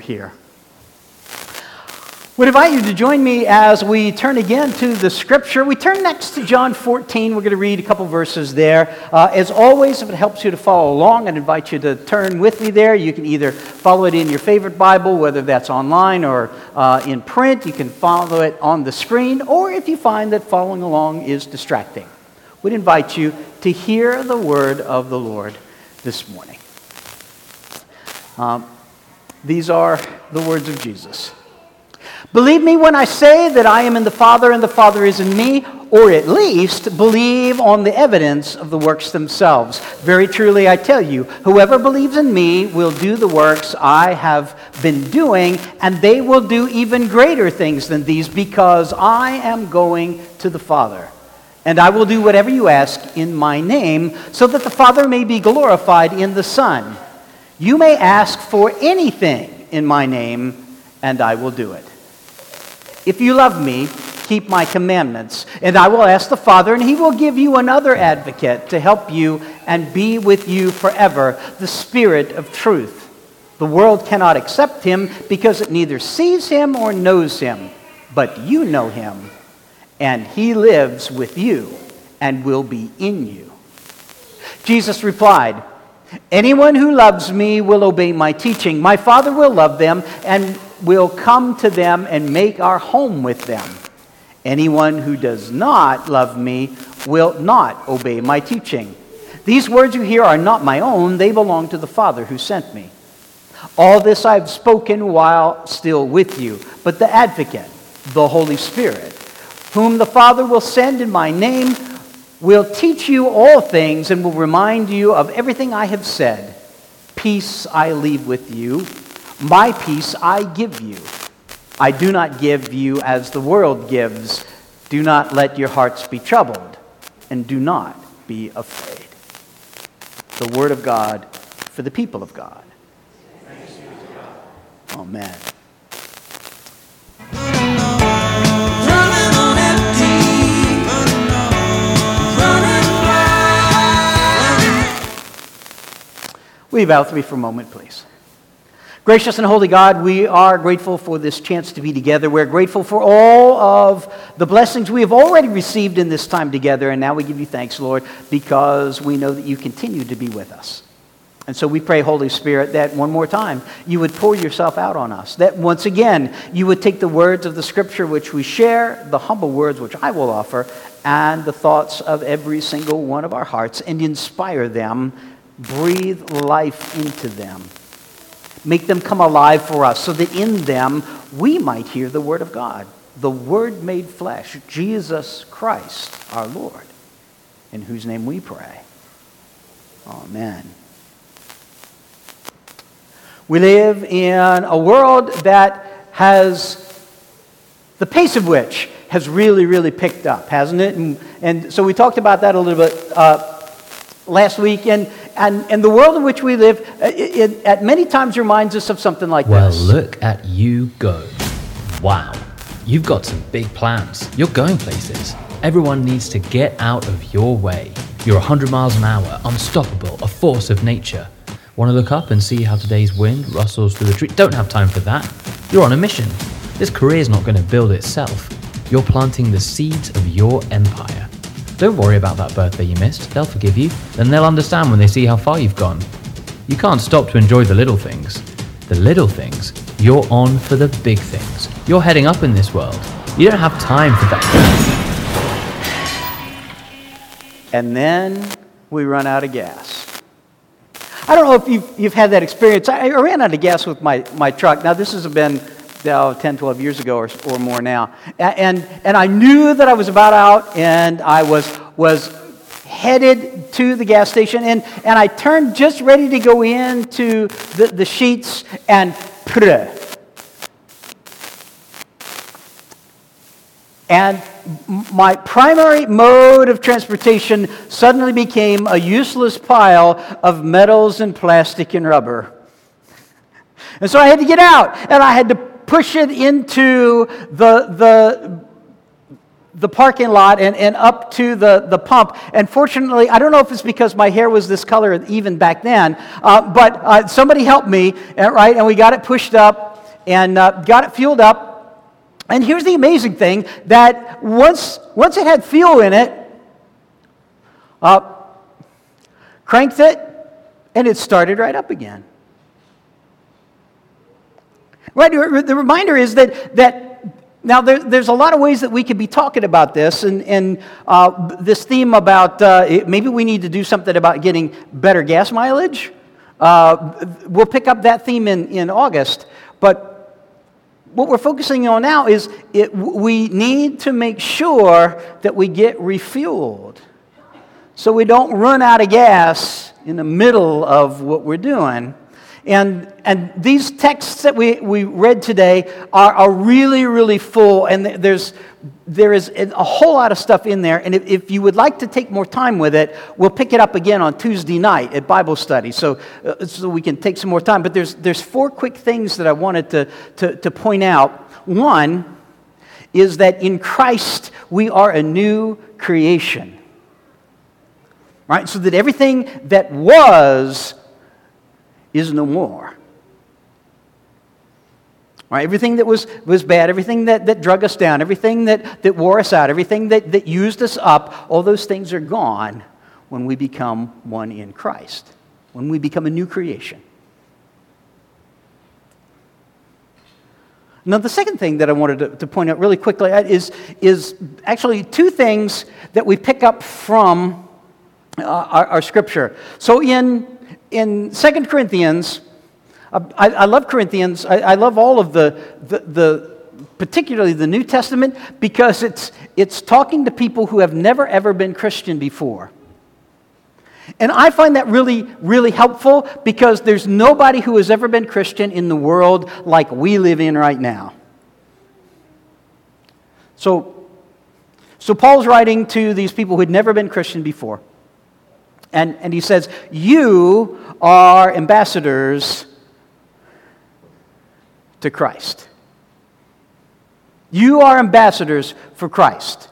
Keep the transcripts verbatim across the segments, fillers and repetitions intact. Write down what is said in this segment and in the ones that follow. Here. Would invite you to join me as we turn again to the scripture. We turn next to John fourteen. We're going to read a couple verses there. Uh, as always, if it helps you to follow along, I'd invite you to turn with me there. You can either follow it in your favorite Bible, whether that's online or uh, in print. You can follow it on the screen, or if you find that following along is distracting, we'd invite you to hear the word of the Lord this morning. Um, These are the words of Jesus. Believe me when I say that I am in the Father and the Father is in me, or at least believe on the evidence of the works themselves. Very truly I tell you, whoever believes in me will do the works I have been doing, and they will do even greater things than these, because I am going to the Father. And I will do whatever you ask in my name, so that the Father may be glorified in the Son. You may ask for anything in my name, and I will do it. If you love me, keep my commandments, and I will ask the Father, and he will give you another advocate to help you and be with you forever, the Spirit of truth. The world cannot accept him because it neither sees him or knows him, but you know him, and he lives with you and will be in you. Jesus replied, anyone who loves me will obey my teaching. My Father will love them and will come to them and make our home with them. Anyone who does not love me will not obey my teaching. These words you hear are not my own. They belong to the Father who sent me. All this I have spoken while still with you. But the Advocate, the Holy Spirit, whom the Father will send in my name, will teach you all things and will remind you of everything I have said. Peace I leave with you. My peace I give you. I do not give you as the world gives. Do not let your hearts be troubled, and do not be afraid. The word of God for the people of God. Thanks be to God. Amen. Will you bow with me for a moment, please? Gracious and holy God, we are grateful for this chance to be together. We're grateful for all of the blessings we have already received in this time together, and now we give you thanks, Lord, because we know that you continue to be with us. And so we pray, Holy Spirit, that one more time you would pour yourself out on us, that once again you would take the words of the scripture which we share, the humble words which I will offer, and the thoughts of every single one of our hearts, and inspire them. Breathe life into them. Make them come alive for us so that in them we might hear the word of God, the word made flesh, Jesus Christ, our Lord, in whose name we pray. Amen. We live in a world that has, the pace of which has really, really picked up, hasn't it? And, and so we talked about that a little bit uh, last week, and And, and the world in which we live, it, it, at many times reminds us of something like well, this. Well, look at you go. Wow. You've got some big plans. You're going places. Everyone needs to get out of your way. You're one hundred miles an hour, unstoppable, a force of nature. Want to look up and see how today's wind rustles through the tree? Don't have time for that. You're on a mission. This career's not going to build itself. You're planting the seeds of your empire. Don't worry about that birthday you missed, they'll forgive you, and they'll understand when they see how far you've gone. You can't stop to enjoy the little things. The little things, you're on for the big things. You're heading up in this world. You don't have time for that. And then we run out of gas. I don't know if you've, you've had that experience. I, I ran out of gas with my, my truck. Now this has been Oh, ten, twelve years ago or, or more now. And, and I knew that I was about out, and I was was headed to the gas station, and, and I turned just ready to go into the, the sheets, and and my primary mode of transportation suddenly became a useless pile of metals and plastic and rubber. And so I had to get out, and I had to push it into the the the parking lot and, and up to the, the pump. And fortunately, I don't know if it's because my hair was this color even back then, uh, but uh, somebody helped me, right? And we got it pushed up and uh, got it fueled up. And here's the amazing thing, that once once it had fuel in it, uh, cranked it, and it started right up again. Right, the reminder is that that now, there, there's a lot of ways that we could be talking about this, and, and uh, this theme about uh, it, maybe we need to do something about getting better gas mileage. Uh, we'll pick up that theme in, in August, but what we're focusing on now is it, we need to make sure that we get refueled so we don't run out of gas in the middle of what we're doing. And and these texts that we, we read today are, are really, really full, and there's there is a whole lot of stuff in there, and if, if you would like to take more time with it, we'll pick it up again on Tuesday night at Bible study, so uh, so we can take some more time. But there's there's four quick things that I wanted to, to, to point out. One is that in Christ, we are a new creation, right? So that everything that was is no more. All right, everything that was, was bad, everything that, that drug us down, everything that, that wore us out, everything that, that used us up, all those things are gone when we become one in Christ, when we become a new creation. Now, the second thing that I wanted to, to point out really quickly is, is actually two things that we pick up from uh, our, our scripture. So in In Second Corinthians, I, I love Corinthians. I, I love all of the, the, the, particularly the New Testament, because it's it's talking to people who have never ever been Christian before. And I find that really, really helpful, because there's nobody who has ever been Christian in the world like we live in right now. So, so Paul's writing to these people who had never been Christian before. And, and he says, you are ambassadors to Christ. You are ambassadors for Christ.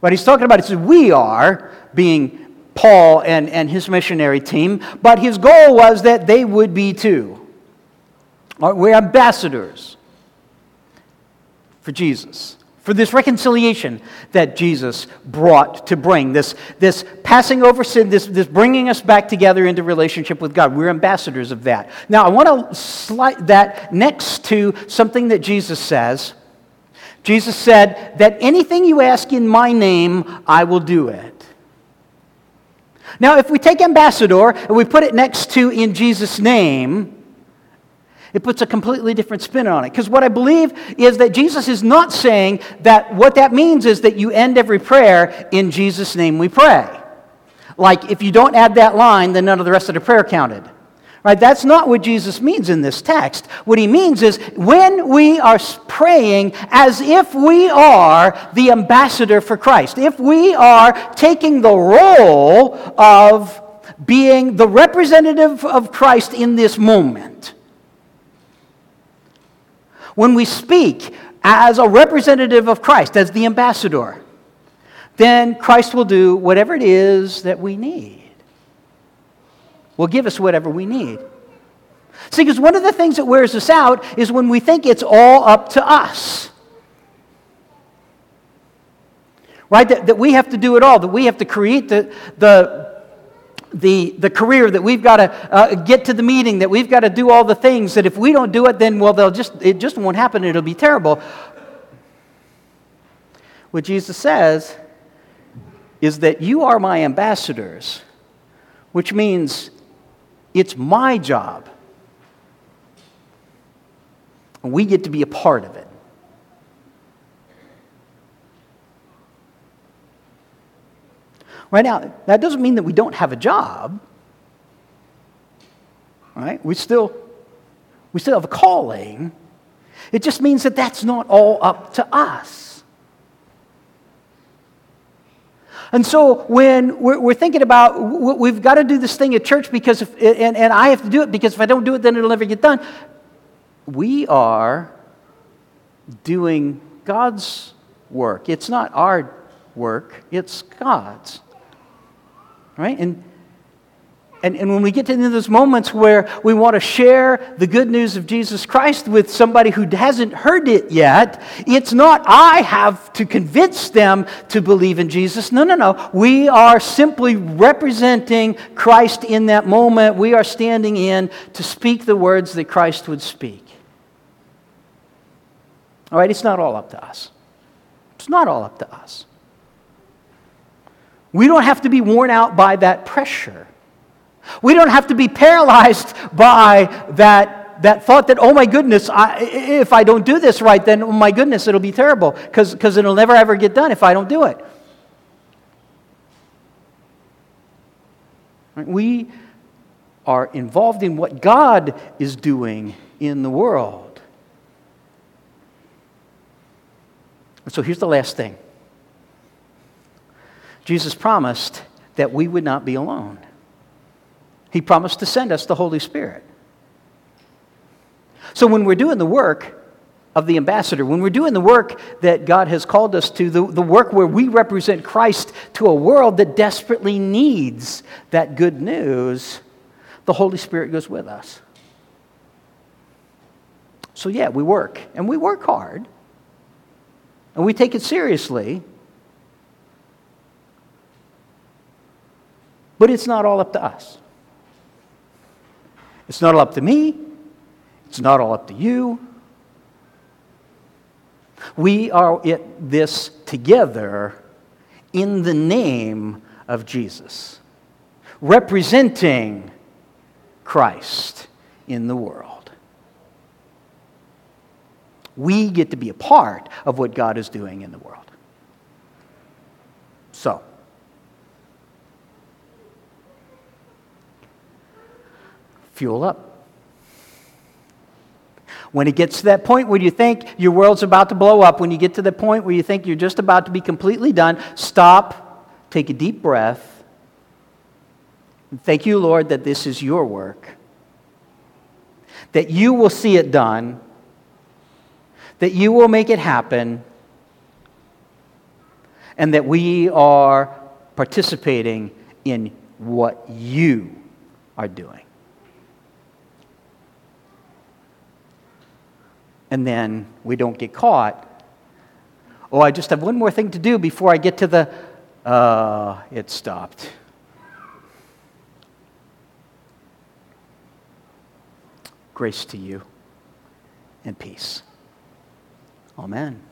What he's talking about is we are, being Paul and, and his missionary team, but his goal was that they would be too. We're ambassadors for Jesus, for this reconciliation that Jesus brought to bring, this, this passing over sin, this, this bringing us back together into relationship with God. We're ambassadors of that. Now, I want to slide that next to something that Jesus says. Jesus said that anything you ask in my name, I will do it. Now, if we take ambassador and we put it next to in Jesus' name, it puts a completely different spin on it. Because what I believe is that Jesus is not saying that what that means is that you end every prayer, in Jesus' name we pray. Like, if you don't add that line, then none of the rest of the prayer counted. Right? That's not what Jesus means in this text. What he means is when we are praying as if we are the ambassador for Christ, if we are taking the role of being the representative of Christ in this moment, when we speak as a representative of Christ, as the ambassador, then Christ will do whatever it is that we need. Will give us whatever we need. See, because one of the things that wears us out is when we think it's all up to us. Right? That, that we have to do it all, that we have to create the... the The, the career, that we've got to uh, get to the meeting, that we've got to do all the things, that if we don't do it, then, well, they'll just it just won't happen. It'll be terrible. What Jesus says is that you are my ambassadors, which means it's my job. And we get to be a part of it. Right now, that doesn't mean that we don't have a job. Right? We still, we still have a calling. It just means that that's not all up to us. And so when we're, we're thinking about we've got to do this thing at church because, if, and, and I have to do it because if I don't do it, then it'll never get done. We are doing God's work. It's not our work, it's God's. Right? And And, and when we get to those moments where we want to share the good news of Jesus Christ with somebody who hasn't heard it yet, it's not I have to convince them to believe in Jesus. No, no, no. We are simply representing Christ in that moment. We are standing in to speak the words that Christ would speak. All right, it's not all up to us. It's not all up to us. We don't have to be worn out by that pressure. We don't have to be paralyzed by that, that thought that, oh my goodness, I, if I don't do this right, then oh my goodness, it'll be terrible because because it'll never ever get done if I don't do it. We are involved in what God is doing in the world. And so here's the last thing. Jesus promised that we would not be alone. He promised to send us the Holy Spirit. So when we're doing the work of the ambassador, when we're doing the work that God has called us to, the, the work where we represent Christ to a world that desperately needs that good news, the Holy Spirit goes with us. So yeah, we work, and we work hard, and we take it seriously, but it's not all up to us. It's not all up to me. It's not all up to you. We are in this together in the name of Jesus, representing Christ in the world. We get to be a part of what God is doing in the world. So, fuel up. When it gets to that point where you think your world's about to blow up, when you get to the point where you think you're just about to be completely done, stop, take a deep breath, and thank you, Lord, that this is your work, that you will see it done, that you will make it happen, and that we are participating in what you are doing. And then we don't get caught. Oh, I just have one more thing to do before I get to the, uh, it stopped. Grace to you and peace. Amen.